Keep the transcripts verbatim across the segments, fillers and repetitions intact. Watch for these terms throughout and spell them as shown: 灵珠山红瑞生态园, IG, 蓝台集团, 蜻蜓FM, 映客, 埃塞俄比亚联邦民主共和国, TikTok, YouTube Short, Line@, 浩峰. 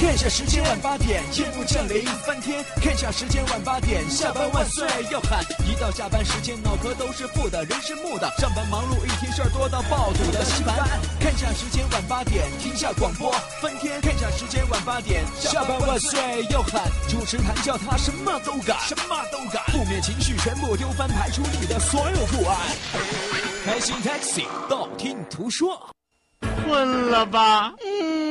看下时间晚八点，夜幕降临翻天。看下时间晚八点，下班万岁要喊。一到下班时间，脑壳都是负的，人是木的。上班忙碌一天，事儿多到爆肚的稀烦。看下时间晚八点，停下广播翻天。看下时间晚八点，下班万岁要喊。主持谈笑他什么都敢，什么都敢。负面情绪全部丢翻，排除你的所有不安。开心 taxi， 道听途说。困了吧？嗯。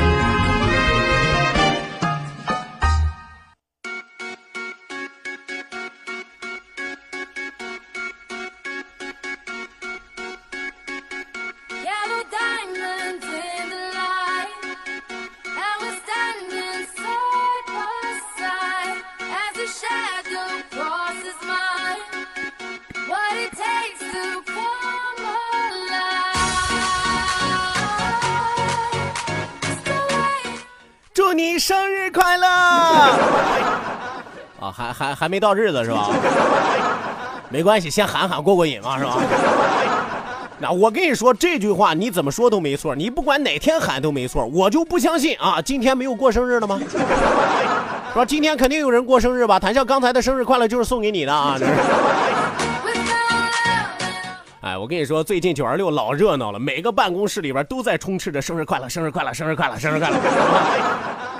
祝你生日快乐！啊，还还还没到日子是吧？没关系，先喊喊过过瘾嘛，是吧？那我跟你说这句话，你怎么说都没错，你不管哪天喊都没错，我就不相信啊！今天没有过生日了吗？是吧？今天肯定有人过生日吧？谈笑刚才的生日快乐就是送给你的啊！这是。哎，我跟你说，最近九二六老热闹了，每个办公室里边都在充斥着生日快乐、生日快乐、生日快乐、生日快乐。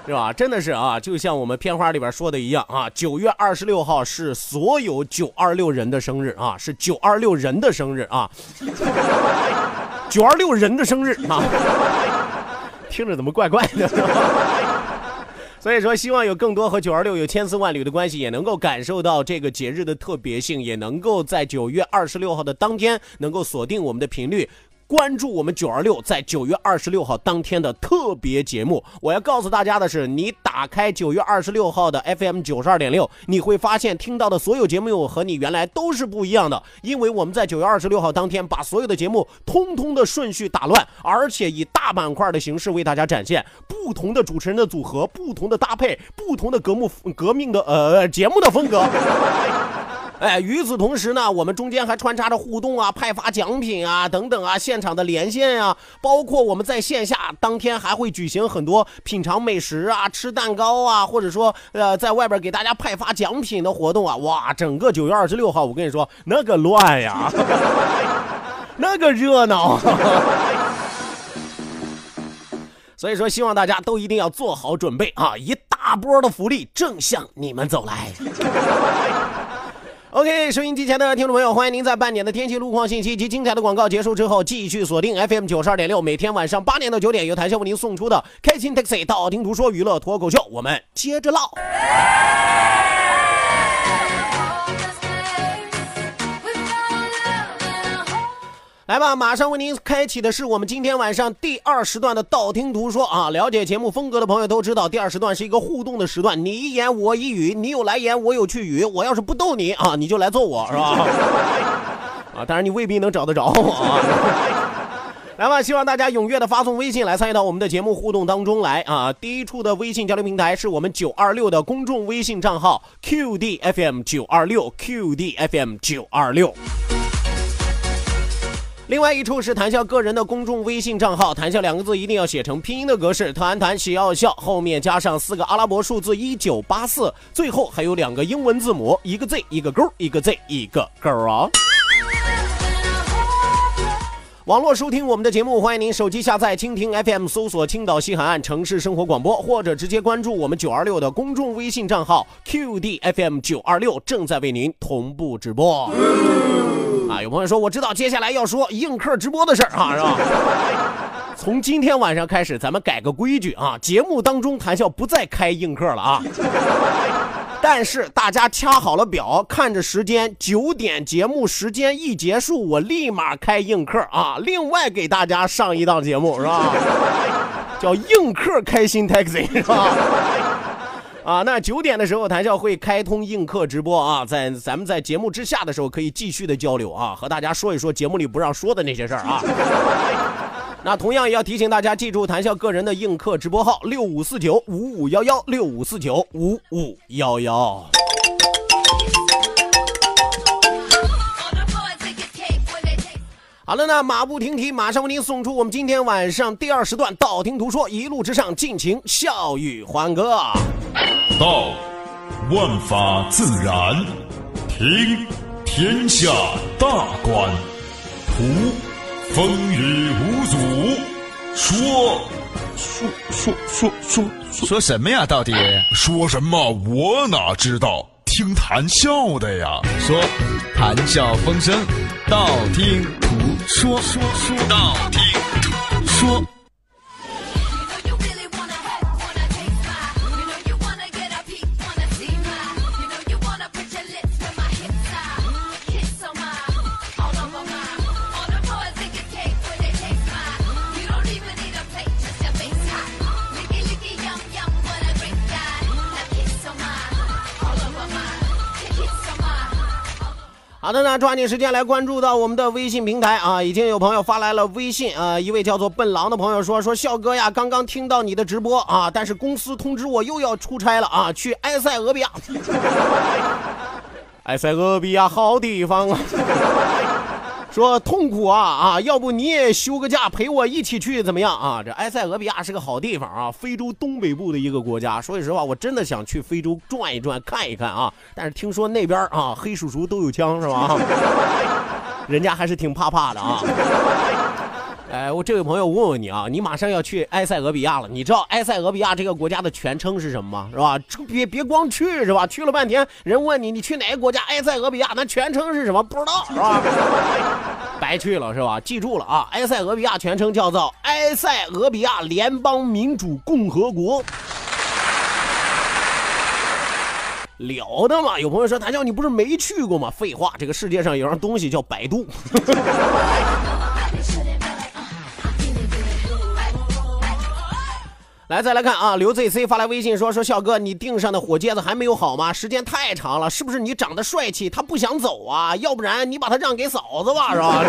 是吧？真的是啊，就像我们片花里边说的一样啊，九月二十六号是所有九二六人的生日啊，是九二六人的生日啊，九二六人的生日啊，听着怎么怪怪的？所以说，希望有更多和九二六有千丝万缕的关系，也能够感受到这个节日的特别性，也能够在九月二十六号的当天，能够锁定我们的频率。关注我们九二六在九月二十六号当天的特别节目。我要告诉大家的是，你打开九月二十六号的 F M 九十二点六，你会发现听到的所有节目和你原来都是不一样的，因为我们在九月二十六号当天把所有的节目通通的顺序打乱，而且以大板块的形式为大家展现不同的主持人的组合、不同的搭配、不同的革命革命的呃节目的风格。哎，与此同时呢，我们中间还穿插着互动啊、派发奖品啊等等啊、现场的连线啊，包括我们在线下当天还会举行很多品尝美食啊、吃蛋糕啊，或者说呃在外边给大家派发奖品的活动啊。哇，整个九月二十六号，我跟你说那个乱呀，那个热闹。所以说，希望大家都一定要做好准备啊，一大波的福利正向你们走来。OK， 收音机前的听众朋友，欢迎您在半点的天气、路况信息及精彩的广告结束之后，继续锁定 F M 九十二点六，每天晚上八点到九点由台笑为您送出的开心 Taxi 道听途说娱乐脱口秀，我们接着唠。来吧，马上为您开启的是我们今天晚上第二时段的道听途说啊！了解节目风格的朋友都知道，第二时段是一个互动的时段，你一言我一语，你有来言我有去语，我要是不逗你啊，你就来揍我，是吧？啊，当然你未必能找得着我啊。来吧，希望大家踊跃的发送微信来参与到我们的节目互动当中来啊！第一处的微信交流平台是我们九二六的公众微信账号 Q D F M 九二六 Q D F M 九二六。另外一处是谈笑个人的公众微信账号，谈笑两个字一定要写成拼音的格式，谈谈喜要笑，后面加上四个阿拉伯数字一九八四，最后还有两个英文字母，一个 Z 一个勾，一个 Z 一个勾啊。网络收听我们的节目，欢迎您手机下载蜻蜓 F M， 搜索青岛西海岸城市生活广播，或者直接关注我们九二六的公众微信账号 Q D F M 九二六， 正在为您同步直播。啊，有朋友说我知道接下来要说映客直播的事儿啊，是吧？从今天晚上开始咱们改个规矩啊，节目当中谈笑不再开映客了啊。但是大家掐好了表，看着时间，九点节目时间一结束，我立马开映客啊！另外给大家上一档节目是吧？叫映客开心 taxi 是吧？啊，那九点的时候谈笑会开通映客直播啊，在咱们在节目之下的时候可以继续的交流啊，和大家说一说节目里不让说的那些事儿啊。那同样也要提醒大家记住谈笑个人的映客直播号六五四九五五幺幺六五四九五五幺幺。好了，那马不停蹄，马上为您送出我们今天晚上第二时段道听途说，一路之上尽情笑语欢歌。道，万法自然；听，天下大观；图，风雨无阻。说说说说说说什么呀？到底说什么？我哪知道？听谈笑的呀。说谈笑风生，道听途说，说说道听途说。好的，那抓紧时间来关注到我们的微信平台啊！已经有朋友发来了微信啊，一位叫做笨狼的朋友说说笑哥呀，刚刚听到你的直播啊，但是公司通知我又要出差了啊，去埃塞俄比亚。埃塞俄比亚好地方啊！说痛苦啊啊，要不你也休个假陪我一起去怎么样啊？这埃塞俄比亚是个好地方啊，非洲东北部的一个国家。说句实话，我真的想去非洲转一转看一看啊，但是听说那边啊黑叔叔都有枪是吧？人家还是挺怕怕的啊。哎，我这位朋友问问你啊，你马上要去埃塞俄比亚了，你知道埃塞俄比亚这个国家的全称是什么吗？是吧？别别光去是吧？去了半天，人问你你去哪个国家？埃塞俄比亚，那全称是什么？不知道是吧？白去了是吧？记住了啊，埃塞俄比亚全称叫做埃塞俄比亚联邦民主共和国。了的嘛，有朋友说谭笑你不是没去过吗？废话，这个世界上有样东西叫百度。来，再来看啊，刘 Z C 发来微信说说笑哥，你腚上的火疖子还没有好吗？时间太长了，是不是你长得帅气，他不想走啊？要不然你把他让给嫂子吧，是吧？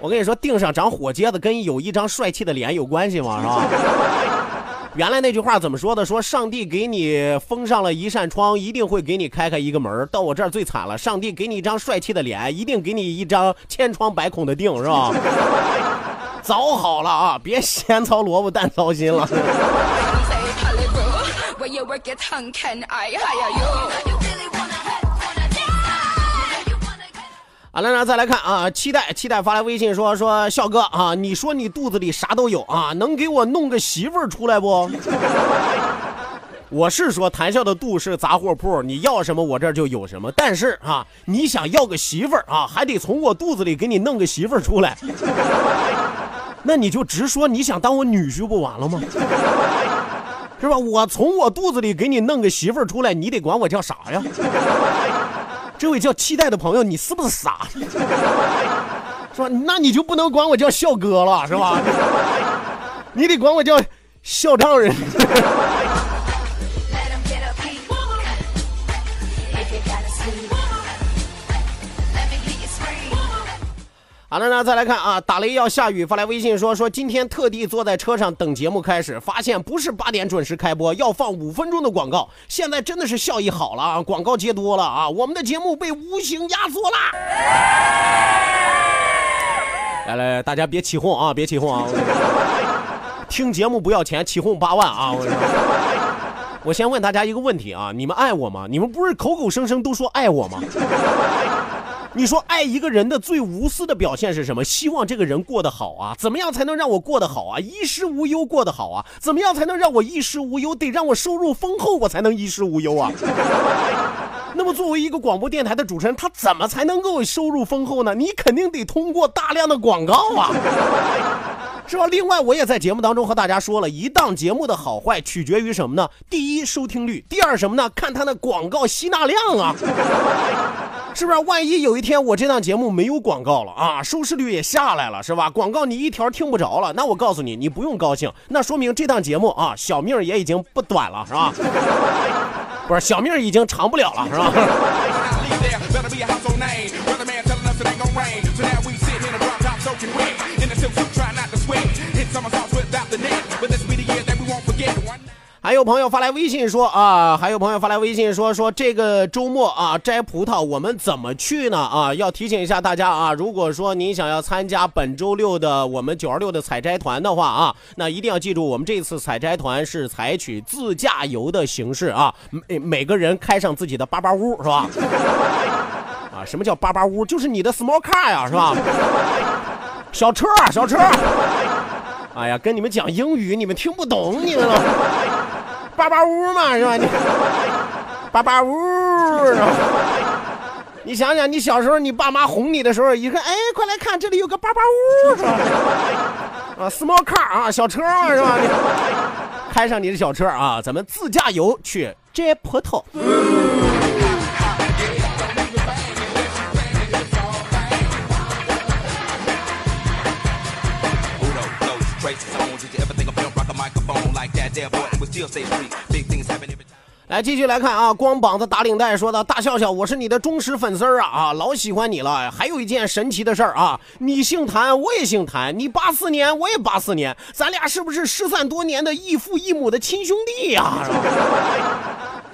我跟你说，腚上长火疖子跟有一张帅气的脸有关系吗？是吧？原来那句话怎么说的？说上帝给你封上了一扇窗，一定会给你开开一个门。到我这儿最惨了，上帝给你一张帅气的脸，一定给你一张千疮百孔的腚，是吧？早好了啊，别咸操萝卜淡操心了。啊，来来，再来看啊，期待期待发来微信说说笑哥啊，你说你肚子里啥都有啊，能给我弄个媳妇儿出来不？我是说谈笑的肚是杂货铺，你要什么我这儿就有什么，但是啊，你想要个媳妇儿啊，还得从我肚子里给你弄个媳妇儿出来。那你就直说你想当我女婿不完了吗？是吧？我从我肚子里给你弄个媳妇儿出来，你得管我叫啥呀？这位叫期待的朋友，你是不是傻？是吧？那你就不能管我叫笑哥了，是吧？你得管我叫笑丈人。好了，那再来看啊，打雷要下雨发来微信说说今天特地坐在车上等节目开始，发现不是八点准时开播，要放五分钟的广告，现在真的是效益好了啊，广告接多了啊，我们的节目被无形压缩了。来来，大家别起哄啊，别起哄啊，听节目不要钱，起哄八万啊。我, 我先问大家一个问题啊，你们爱我吗？你们不是口口声声都说爱我吗？你说爱一个人的最无私的表现是什么？希望这个人过得好啊，怎么样才能让我过得好啊？衣食无忧过得好啊，怎么样才能让我衣食无忧？得让我收入丰厚，我才能衣食无忧啊。那么作为一个广播电台的主持人，他怎么才能够收入丰厚呢？你肯定得通过大量的广告啊。是吧？另外，我也在节目当中和大家说了，一档节目的好坏取决于什么呢？第一，收听率；第二，什么呢？看它的广告吸纳量啊。是不是？万一有一天我这档节目没有广告了啊，收视率也下来了，是吧？广告你一条听不着了，那我告诉你，你不用高兴，那说明这档节目啊，小命也已经不短了，是吧？不是，小命已经长不了了，是吧？还有朋友发来微信说啊，还有朋友发来微信说说这个周末啊摘葡萄我们怎么去呢？啊，要提醒一下大家啊，如果说您想要参加本周六的我们九二六的采摘团的话啊，那一定要记住，我们这次采摘团是采取自驾游的形式啊，每每个人开上自己的八八屋，是吧？啊，什么叫八八屋？就是你的 small car 呀，是吧？小车，小车。哎呀，跟你们讲英语，你们听不懂，你们了。八八屋嘛，是吧？你八八屋，你想想，你小时候你爸妈哄你的时候，一看，哎，快来看，这里有个八八屋，是吧？啊 ，small car 啊，小车嘛，是吧？你开上你的小车啊，咱们自驾游去摘葡萄。来，继续来看啊，光膀子打领带说的，大笑笑，我是你的忠实粉丝啊啊，老喜欢你了。还有一件神奇的事儿啊，你姓谭，我也姓谭，你八四年，我也八四年，咱俩是不是失散多年的异父异母的亲兄弟呀、啊？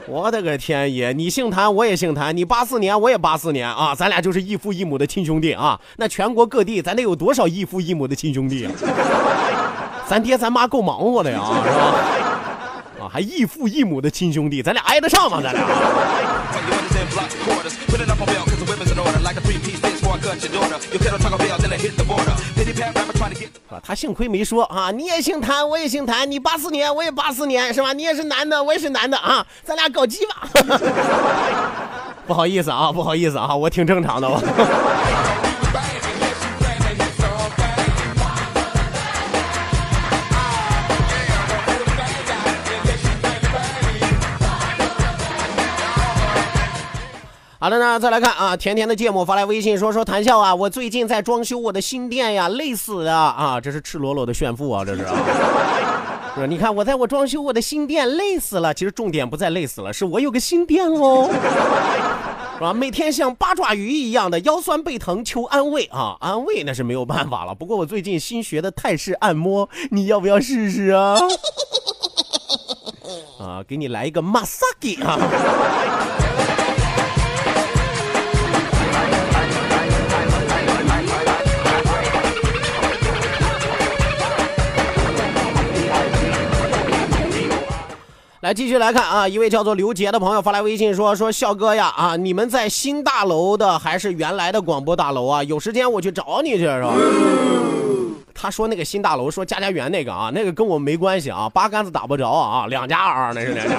我的个天爷，你姓谭，我也姓谭，你八四年，我也八四年啊，咱俩就是异父异母的亲兄弟啊。那全国各地，咱得有多少异父异母的亲兄弟啊？咱爹咱妈够忙活的呀，是吧？还异父异母的亲兄弟，咱俩挨得上吗？咱俩。啊，他幸亏没说啊，你也姓谭，我也姓谭，你八四年，我也八四年，是吧？你也是男的，我也是男的啊，咱俩搞基吧。不好意思啊，不好意思啊，我挺正常的。好的呢，再来看啊，甜甜的芥末发来微信说说谭笑啊，我最近在装修我的新店呀，累死了啊！这是赤裸裸的炫富啊，这是、啊。是，你看我在我装修我的新店累死了，其实重点不在累死了，是我有个新店喽，是吧？每天像八爪鱼一样的腰酸背疼求安慰啊，安慰那是没有办法了。不过我最近新学的泰式按摩，你要不要试试啊？啊，给你来一个 massage 啊！来，继续来看啊，一位叫做刘杰的朋友发来微信说说笑哥呀啊，你们在新大楼的还是原来的广播大楼啊？有时间我去找你去，是吧？嗯、他说那个新大楼，说家家园那个啊，那个跟我没关系啊，八竿子打不着啊，两家二那是两家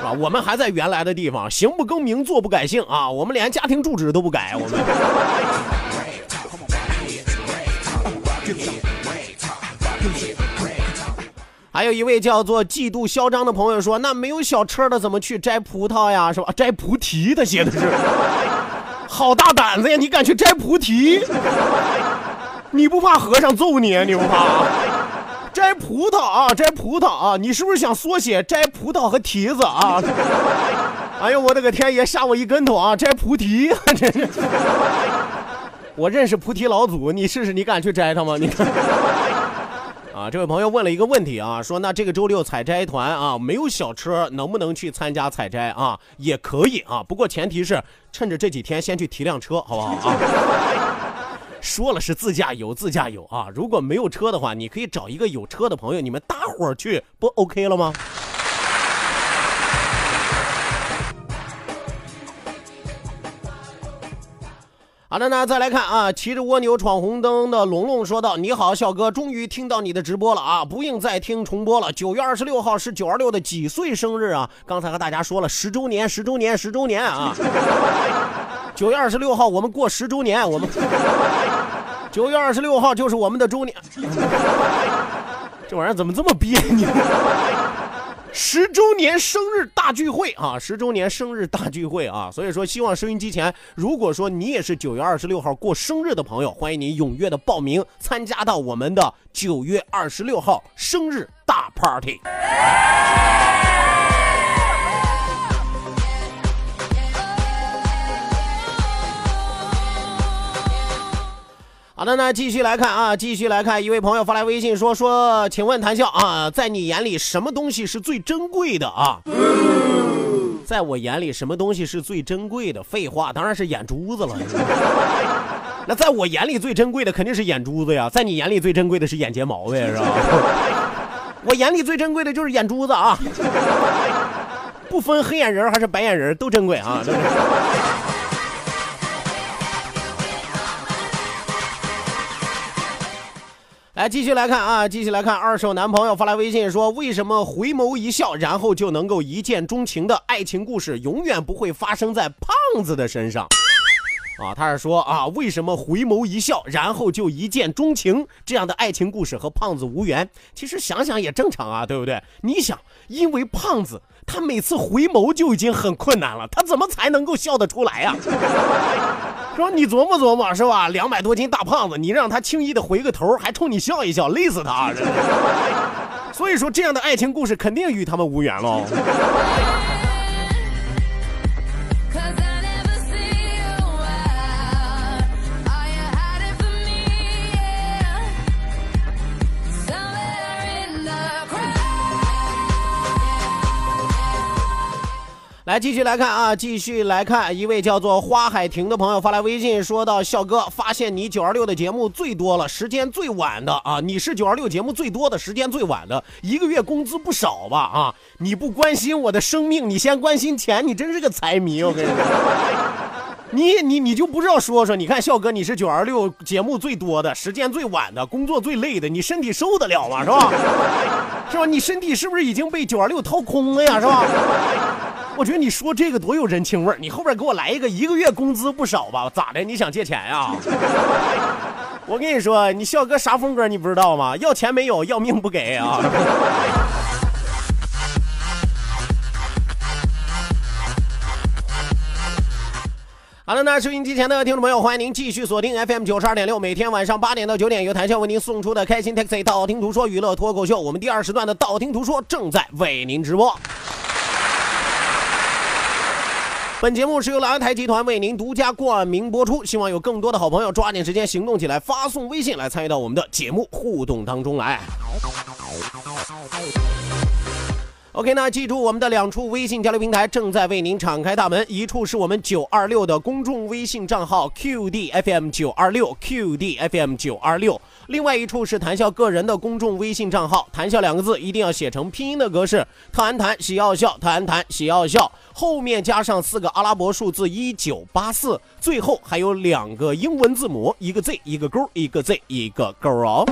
啊，我们还在原来的地方，行不更名，坐不改姓啊，我们连家庭住址都不改，我们。还有一位叫做嫉妒嚣张的朋友说，那没有小车的怎么去摘葡萄呀，是吧？摘菩提的写的是，好大胆子呀，你敢去摘菩提？你不怕和尚揍你？你不怕？摘葡萄啊，摘葡萄啊，你是不是想缩写摘葡萄和提子啊？哎呦，我的个天爷，吓我一跟头啊！摘菩提，真是，我认识菩提老祖，你试试，你敢去摘他吗？你看。啊，这位朋友问了一个问题啊，说那这个周六采摘团啊，没有小车能不能去参加采摘啊？也可以啊，不过前提是趁着这几天先去提辆车，好不好啊？说了是自驾游，自驾游啊，如果没有车的话，你可以找一个有车的朋友，你们大伙儿去，不 OK 了吗？好的呢，再来看啊，骑着蜗牛闯红灯的龙龙说道，你好笑哥，终于听到你的直播了啊，不用再听重播了。九月二十六号是九二六的几岁生日啊？刚才和大家说了十周年十周年十周年啊，九月二十六号我们过十周年，我们九月二十六号就是我们的周年。这玩意儿怎么这么别扭？十周年生日大聚会啊！十周年生日大聚会啊！所以说，希望收音机前，如果说你也是九月二十六号过生日的朋友，欢迎你踊跃的报名，参加到我们的九月二十六号生日大 party。好的，那继续来看啊，继续来看，一位朋友发来微信说说，请问谭笑啊，在你眼里什么东西是最珍贵的啊？嗯、在我眼里什么东西是最珍贵的？废话，当然是眼珠子了。那在我眼里最珍贵的肯定是眼珠子呀，在你眼里最珍贵的是眼睫毛呗，是吧？我眼里最珍贵的就是眼珠子啊，不分黑眼人还是白眼人都珍贵啊。对不对？来，继续来看啊，继续来看，二手男朋友发来微信说，为什么回眸一笑然后就能够一见钟情的爱情故事永远不会发生在胖子的身上啊？他是说啊，为什么回眸一笑然后就一见钟情这样的爱情故事和胖子无缘？其实想想也正常啊，对不对？你想，因为胖子他每次回眸就已经很困难了，他怎么才能够笑得出来啊？说你琢磨琢磨是吧？两百多斤大胖子，你让他轻易的回个头，还冲你笑一笑，累死他！所以说，这样的爱情故事肯定与他们无缘喽。来，继续来看啊，继续来看，一位叫做花海婷的朋友发来微信说到，笑哥，发现你九二六的节目最多了，时间最晚的啊，你是九二六节目最多的，时间最晚的，一个月工资不少吧啊，你不关心我的生命，你先关心钱，你真是个财迷，我跟你说。你你你就不知道说说，你看笑哥，你是九二六节目最多的，时间最晚的，工作最累的，你身体受得了吗？是吧？是吧？你身体是不是已经被九二六掏空了呀？是吧？我觉得你说这个多有人情味儿，你后边给我来一个一个月工资不少吧？咋的？你想借钱呀？我跟你说，你笑哥啥风格你不知道吗？要钱没有，要命不给啊！好了，那收音机前的听众朋友，欢迎您继续锁定 F M 九十二点六，每天晚上八点到九点由谭笑为您送出的开心 Taxi 道听途说娱乐脱口秀，我们第二时段的道听途说正在为您直播。本节目是由蓝台集团为您独家冠名播出，希望有更多的好朋友抓紧时间行动起来，发送微信来参与到我们的节目互动当中来。OK， 那记住我们的两处微信交流平台正在为您敞开大门，一处是我们九二六的公众微信账号 Q D F M 九二六 Q D F M 九二六， 另外一处是谭笑个人的公众微信账号，谭笑两个字一定要写成拼音的格式，谭谭喜要笑，谭谭喜要笑，后面加上四个阿拉伯数字一九八四，最后还有两个英文字母，一个 Z 一个勾，一个 Z 一个勾哦。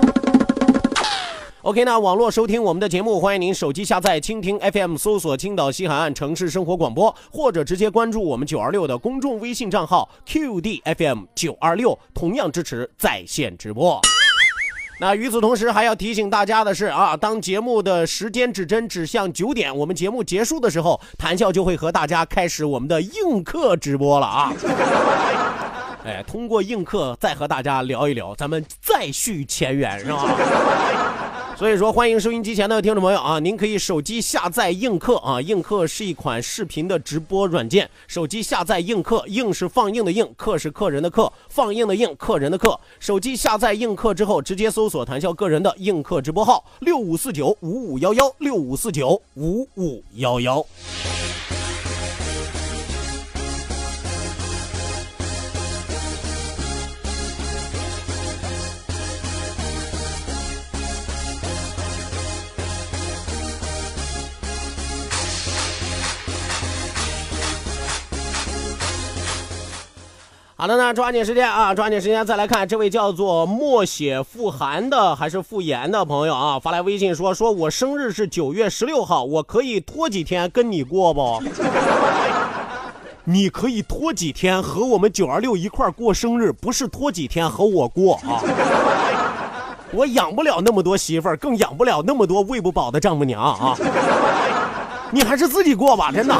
OK， 那网络收听我们的节目，欢迎您手机下载蜻蜓 F M， 搜索青岛西海岸城市生活广播，或者直接关注我们九二六的公众微信账号 Q D F M 九二六， 同样支持在线直播。那与此同时还要提醒大家的是啊，当节目的时间指针指向九点，我们节目结束的时候，谭笑就会和大家开始我们的映客直播了啊。哎，通过映客再和大家聊一聊，咱们再续前缘，是吧？所以说，欢迎收音机前的听众朋友啊，您可以手机下载映客啊，映客是一款视频的直播软件，手机下载映客，映是放映的映，客是客人的客，放映的映，客人的客。手机下载映客之后，直接搜索谭笑个人的映客直播号六五四九五五幺幺六五四九五五幺幺。好的，那抓紧时间啊，抓紧时间再来看这位叫做默写傅寒的还是傅言的朋友啊，发来微信说说我生日是九月十六号，我可以拖几天跟你过不？你可以拖几天和我们九二六一块过生日，不是拖几天和我过啊！我养不了那么多媳妇儿，更养不了那么多喂不饱的丈母娘啊！你还是自己过吧，真的。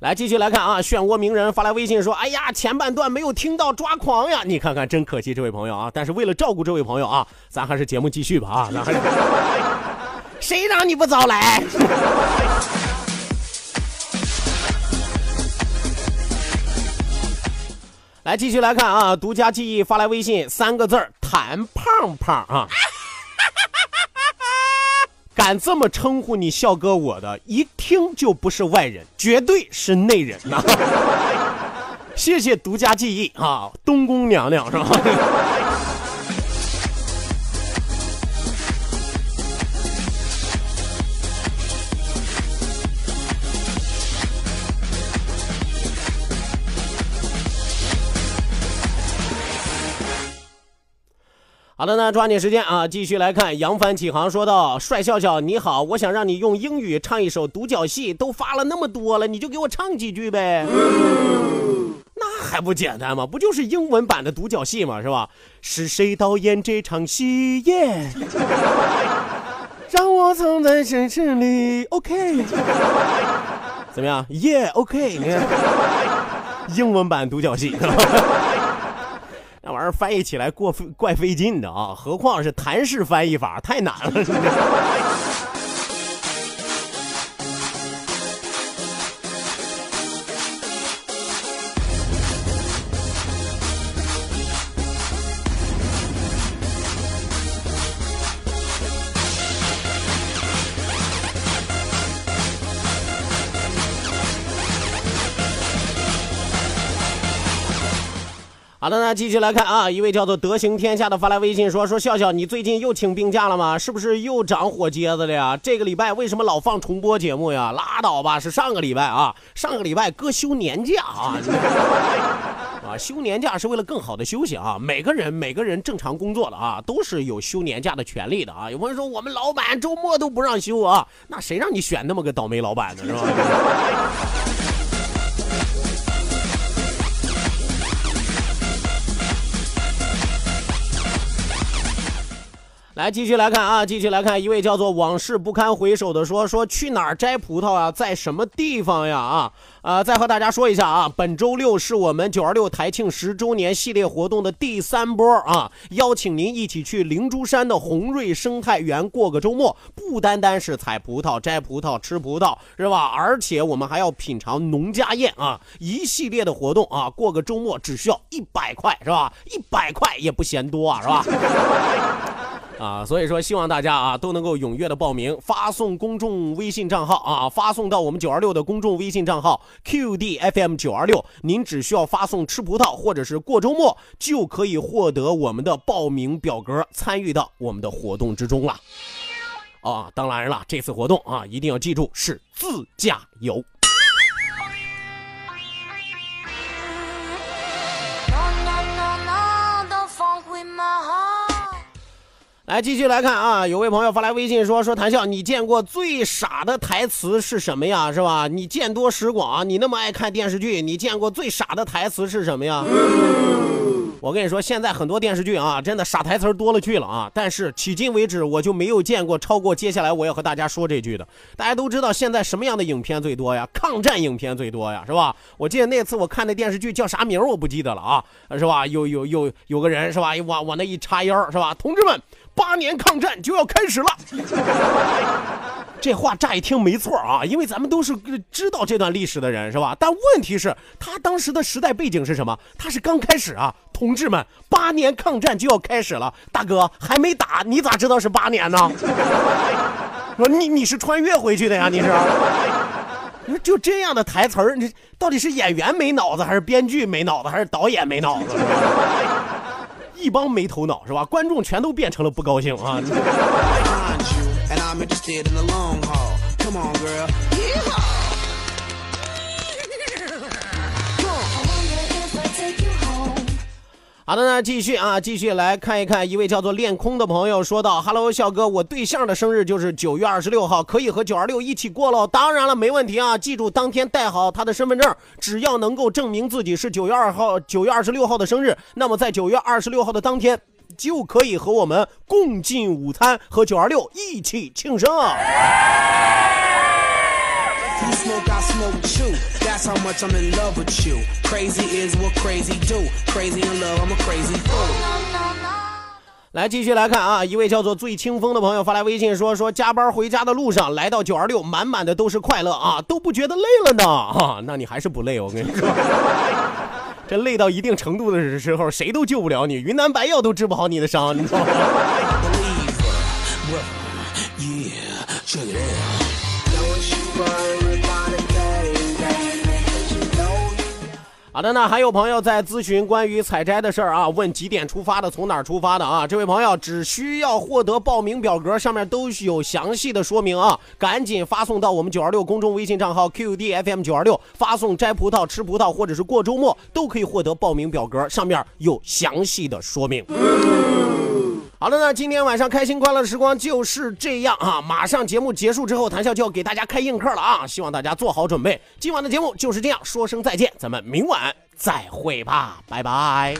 来，继续来看啊！漩涡鸣人发来微信说：“哎呀，前半段没有听到抓狂呀！”你看看，真可惜这位朋友啊！但是为了照顾这位朋友啊，咱还是节目继续吧啊！咱还是谁让你不早来？来，继续来看啊！独家记忆发来微信三个字儿：谭胖胖啊！敢这么称呼你笑哥我的，一听就不是外人，绝对是内人呐、啊！谢谢独家记忆啊，东宫娘娘是吧？好的呢，抓紧时间啊，继续来看扬帆起航说道：“帅笑笑你好，我想让你用英语唱一首独角戏，都发了那么多了，你就给我唱几句呗。嗯”那还不简单吗？不就是英文版的独角戏吗？是吧？是谁导演这场戏耶？ Yeah. 让我藏在城市里 ，OK？ 怎么样？耶、yeah, ，OK？ 你看，英文版独角戏。那玩意儿翻译起来过怪费劲的啊，何况是谭式翻译法太难了。好的呢，继续来看啊，一位叫做德行天下的发来微信说说笑笑，你最近又请病假了吗？是不是又长火疖子了呀？这个礼拜为什么老放重播节目呀？拉倒吧，是上个礼拜啊，上个礼拜哥休年假啊，啊，休年假是为了更好的休息啊，每个人每个人正常工作的啊，都是有休年假的权利的啊。有朋友说我们老板周末都不让休啊，那谁让你选那么个倒霉老板呢，是吧？来，继续来看啊，继续来看一位叫做往事不堪回首的说说去哪儿摘葡萄啊，在什么地方呀啊啊、呃、再和大家说一下啊，本周六是我们九二六台庆十周年系列活动的第三波啊，邀请您一起去灵珠山的红瑞生态园过个周末，不单单是采葡萄摘葡萄吃葡萄是吧，而且我们还要品尝农家宴啊，一系列的活动啊，过个周末只需要一百块是吧，一百块也不嫌多啊是吧？啊，所以说希望大家啊都能够踊跃的报名，发送公众微信账号啊，发送到我们九二六的公众微信账号 Q D F M 九二六，您只需要发送吃葡萄或者是过周末，就可以获得我们的报名表格，参与到我们的活动之中了。啊，当然了，这次活动啊一定要记住是自驾游。来，继续来看啊，有位朋友发来微信说说谭笑，你见过最傻的台词是什么呀？是吧？你见多识广，你那么爱看电视剧，你见过最傻的台词是什么呀？嗯、我跟你说，现在很多电视剧啊，真的傻台词多了去了啊。但是迄今为止，我就没有见过超过接下来我要和大家说这句的。大家都知道现在什么样的影片最多呀？抗战影片最多呀，是吧？我记得那次我看的电视剧叫啥名我不记得了啊，是吧？有有有有个人是吧？往往那一叉腰是吧？同志们。八年抗战就要开始了，这话乍一听没错啊，因为咱们都是知道这段历史的人是吧？但问题是，他当时的时代背景是什么？他是刚开始啊，同志们，八年抗战就要开始了，大哥还没打，你咋知道是八年呢？说你你是穿越回去的呀？你是？你说就这样的台词儿，你到底是演员没脑子，还是编剧没脑子，还是导演没脑子？一帮没头脑是吧？观众全都变成了不高兴啊！好的呢，继续啊，继续来看一看一位叫做恋空的朋友说到 ：“Hello， 笑哥，我对象的生日就是九月二十六号，可以和九二六一起过喽。当然了，没问题啊，记住当天带好他的身份证，只要能够证明自己是九月二号、九月二十六号的生日，那么在九月二十六号的当天就可以和我们共进午餐，和九二六一起庆生。”来，继续来看啊，一位叫做最清风的朋友发来微信说说加班回家的路上来到九二六，满满的都是快乐啊，都不觉得累了呢啊，那你还是不累，我跟你说这累到一定程度的时候，谁都救不了你，云南白药都治不好你的伤，你知道吗？好的呢，还有朋友在咨询关于采摘的事儿啊，问几点出发的，从哪儿出发的啊？这位朋友只需要获得报名表格，上面都有详细的说明啊，赶紧发送到我们九二六公众微信账号 Q D F M 九二六，发送摘葡萄、吃葡萄或者是过周末都可以获得报名表格，上面有详细的说明。嗯好的呢，今天晚上开心快乐的时光就是这样啊！马上节目结束之后，谈笑就要给大家开硬课了啊！希望大家做好准备。今晚的节目就是这样，说声再见，咱们明晚再会吧，拜拜。